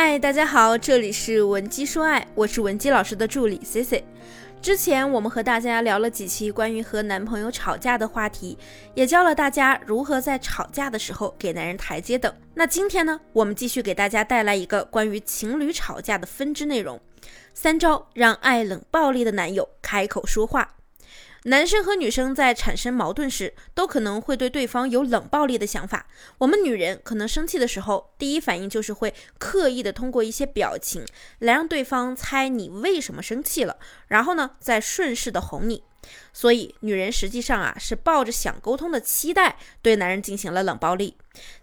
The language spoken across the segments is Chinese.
嗨，大家好，这里是文姬说爱，我是文姬老师的助理 Cici。之前我们和大家聊了几期关于和男朋友吵架的话题，也教了大家如何在吵架的时候给男人台阶等。那今天呢，我们继续给大家带来一个关于情侣吵架的分支内容，3招让爱冷暴力的男友开口说话。男生和女生在产生矛盾时，都可能会对对方有冷暴力的想法。我们女人可能生气的时候，第一反应就是会刻意的通过一些表情来让对方猜你为什么生气了，然后呢，再顺势的哄你。所以女人实际上是抱着想沟通的期待对男人进行了冷暴力。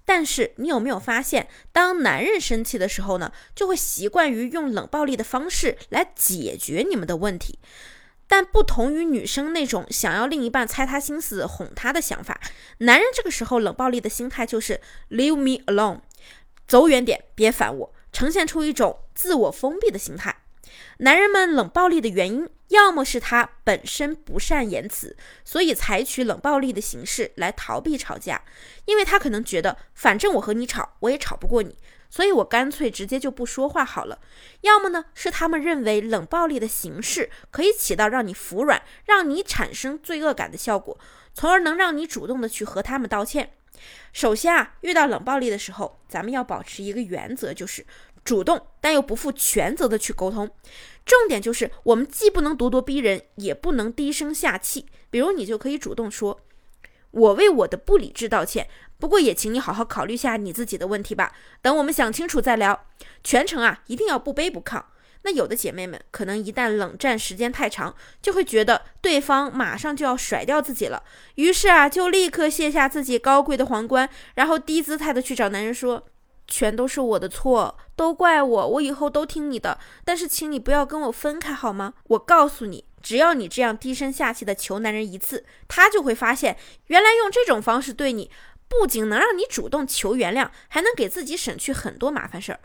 但是你有没有发现，当男人生气的时候呢，就会习惯于用冷暴力的方式来解决你们的问题。但不同于女生那种想要另一半猜他心思哄他的想法，男人这个时候冷暴力的心态就是 Leave me alone， 走远点，别烦我，呈现出一种自我封闭的心态。男人们冷暴力的原因，要么是他本身不善言辞，所以采取冷暴力的形式来逃避吵架，因为他可能觉得反正我和你吵我也吵不过你，所以我干脆直接就不说话好了。要么呢，是他们认为冷暴力的形式可以起到让你服软，让你产生罪恶感的效果，从而能让你主动的去和他们道歉。首先遇到冷暴力的时候，咱们要保持一个原则，就是主动但又不负全责的去沟通。重点就是我们既不能咄咄逼人，也不能低声下气。比如你就可以主动说，我为我的不理智道歉，不过也请你好好考虑下你自己的问题吧，等我们想清楚再聊。全程一定要不卑不亢。那有的姐妹们可能一旦冷战时间太长，就会觉得对方马上就要甩掉自己了，于是就立刻卸下自己高贵的皇冠，然后低姿态的去找男人说，全都是我的错，都怪我，我以后都听你的，但是请你不要跟我分开好吗？我告诉你，只要你这样低声下气的求男人一次，他就会发现原来用这种方式对你，不仅能让你主动求原谅，还能给自己省去很多麻烦事儿。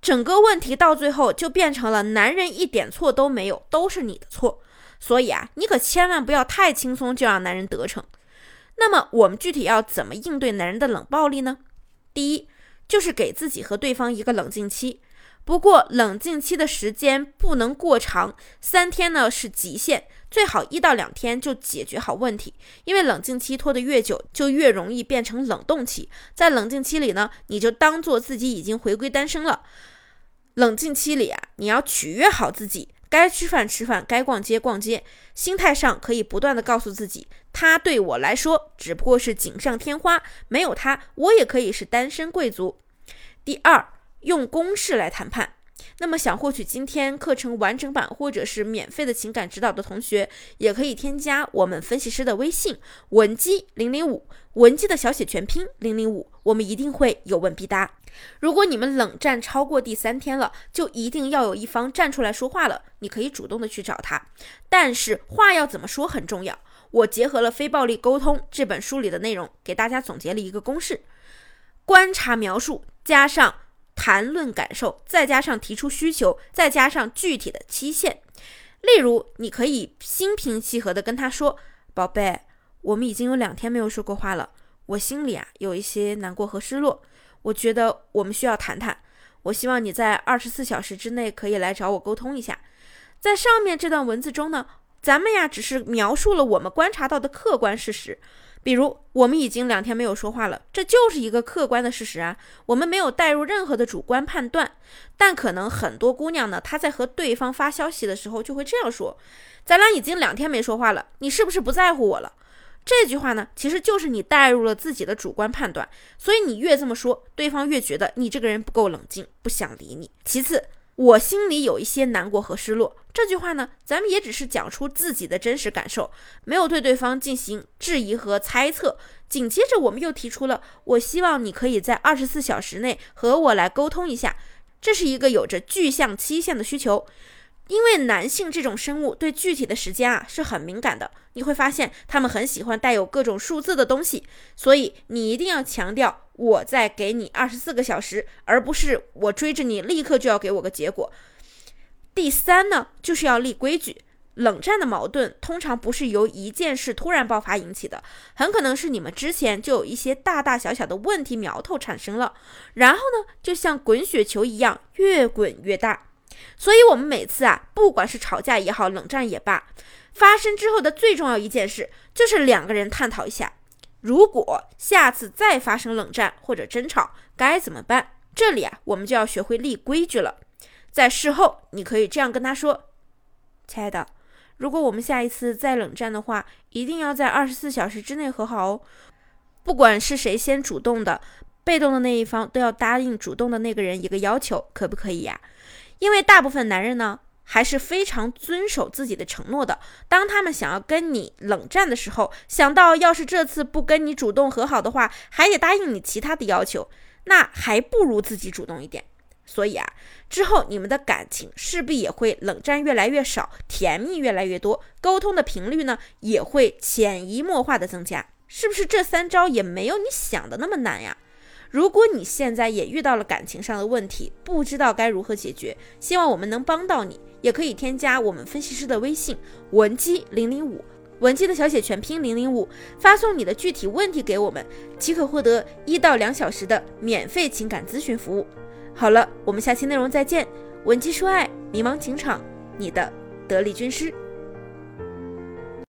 整个问题到最后就变成了男人一点错都没有，都是你的错。所以你可千万不要太轻松就让男人得逞。那么我们具体要怎么应对男人的冷暴力呢？第一，就是给自己和对方一个冷静期，不过冷静期的时间不能过长，3天呢是极限，最好1到2天就解决好问题，因为冷静期拖得越久，就越容易变成冷冻期。在冷静期里呢，你就当做自己已经回归单身了。冷静期里你要取悦好自己，该吃饭吃饭，该逛街逛街，心态上可以不断的告诉自己，他对我来说只不过是锦上添花，没有他我也可以是单身贵族。第二，用公式来谈判。那么想获取今天课程完整版或者是免费的情感指导的同学，也可以添加我们分析师的微信文姬005，文姬的小写全拼005，我们一定会有问必答。如果你们冷战超过第3天了，就一定要有一方站出来说话了，你可以主动的去找他，但是话要怎么说很重要。我结合了《非暴力沟通》这本书里的内容，给大家总结了一个公式，观察描述加上谈论感受，再加上提出需求，再加上具体的期限。例如你可以心平气和的跟他说，宝贝，我们已经有2天没有说过话了，我心里有一些难过和失落，我觉得我们需要谈谈，我希望你在24小时之内可以来找我沟通一下。在上面这段文字中呢，咱们只是描述了我们观察到的客观事实，比如我们已经2天没有说话了，这就是一个客观的事实啊，我们没有带入任何的主观判断。但可能很多姑娘呢，她在和对方发消息的时候就会这样说，咱俩已经2天没说话了，你是不是不在乎我了？这句话呢，其实就是你带入了自己的主观判断，所以你越这么说，对方越觉得你这个人不够冷静，不想理你。其次，我心里有一些难过和失落，这句话呢，咱们也只是讲出自己的真实感受，没有对对方进行质疑和猜测。紧接着我们又提出了，我希望你可以在24小时内和我来沟通一下，这是一个有着具象期限的需求。因为男性这种生物对具体的时间是很敏感的，你会发现他们很喜欢带有各种数字的东西，所以你一定要强调我再给你24个小时，而不是我追着你立刻就要给我个结果。第三呢，就是要立规矩。冷战的矛盾通常不是由一件事突然爆发引起的，很可能是你们之前就有一些大大小小的问题苗头产生了，然后呢就像滚雪球一样越滚越大。所以我们每次不管是吵架也好，冷战也罢，发生之后的最重要一件事就是两个人探讨一下，如果下次再发生冷战或者争吵该怎么办。这里我们就要学会立规矩了。在事后你可以这样跟他说，亲爱的，如果我们下一次再冷战的话，一定要在24小时之内和好哦。不管是谁先主动的，被动的那一方都要答应主动的那个人一个要求，可不可以呀？因为大部分男人呢，还是非常遵守自己的承诺的。当他们想要跟你冷战的时候，想到要是这次不跟你主动和好的话，还得答应你其他的要求，那还不如自己主动一点。所以之后你们的感情势必也会冷战越来越少，甜蜜越来越多，沟通的频率呢也会潜移默化的增加。是不是这3招也没有你想的那么难呀？如果你现在也遇到了感情上的问题，不知道该如何解决，希望我们能帮到你，也可以添加我们分析师的微信文姬005，文姬的小写全拼005，发送你的具体问题给我们，即可获得1到2小时的免费情感咨询服务。好了，我们下期内容再见。文姬说爱，迷茫情场，你的得力军师。